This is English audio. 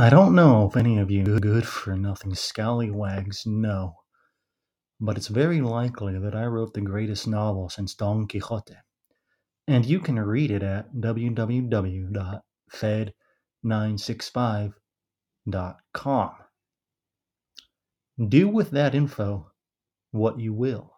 I don't know if any of you good-for-nothing scallywags know, but it's very likely that I wrote the greatest novel since Don Quixote, and you can read it at www.fed965.com. Do with that info what you will.